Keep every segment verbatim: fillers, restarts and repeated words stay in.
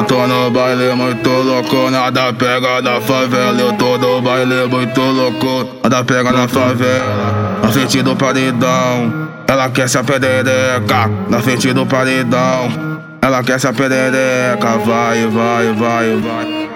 Eu tô no baile muito louco, nada pega na favela. Eu tô no baile muito louco, nada pega na favela. Na frente do paredão, ela quer se apedereca. Na frente do paredão, ela quer se apedereca. Vai, vai, vai, vai.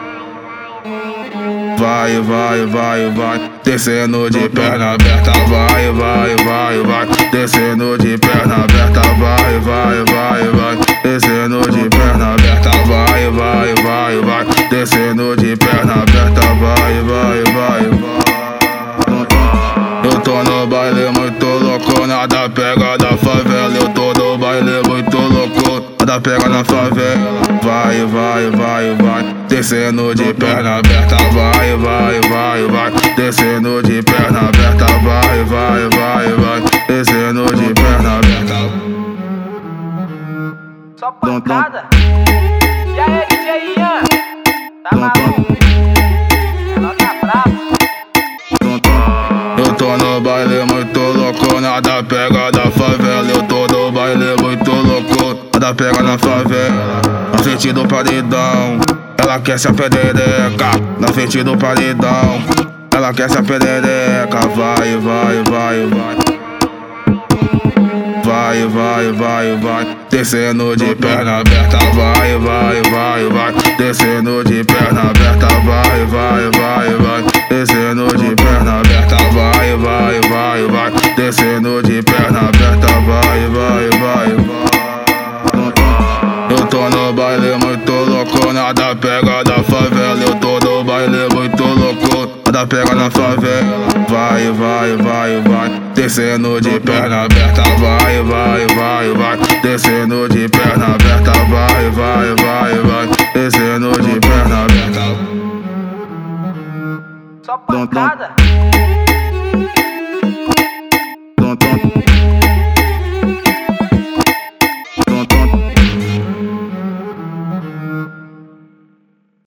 Vai, vai, vai, vai. Descendo de perna aberta. Vai, vai, vai, vai. Descendo de perna aberta. Vai, vai, vai, vai. Descendo de perna aberta. Vai, vai, vai, vai. Descendo de perna aberta. Vai, vai, vai. Eu tô no baile muito louco, nada pega da favela. Eu tô no baile muito louco, nada pega na favela. Vai, vai, vai, vai. Descendo de perna aberta. Vai, vai, vai, vai. Descendo de perna aberta. Vai, vai, vai, vai. Descendo de perna aberta. Só pancada? E aí, D J Ian? Tá maluco? Coloca bravo. Eu tô no baile muito louco, nada pega da favela. Eu tô no baile muito louco, nada pega na favela. Na frente do paredão, ela quer se apedereca. Na frente do paredão, ela quer se apedereca. Vai, vai, vai, vai. Vai, vai, vai, vai. Descendo de perna aberta. Vai, vai, vai, vai. Descendo de perna aberta. Vai, vai, vai, vai. Descendo de perna aberta. Vai, vai, vai, vai. Descendo de perna aberta. Vai, vai, vai. Eu tô no baile muito louco, nada pega da favela. Eu tô no baile muito louco, nada pega na favela. Vai, vai, vai, vai. Descendo de perna aberta. Vai, vai, vai, vai. Descendo de perna aberta. Vai, vai, vai, vai. Descendo de perna aberta. Só pancada?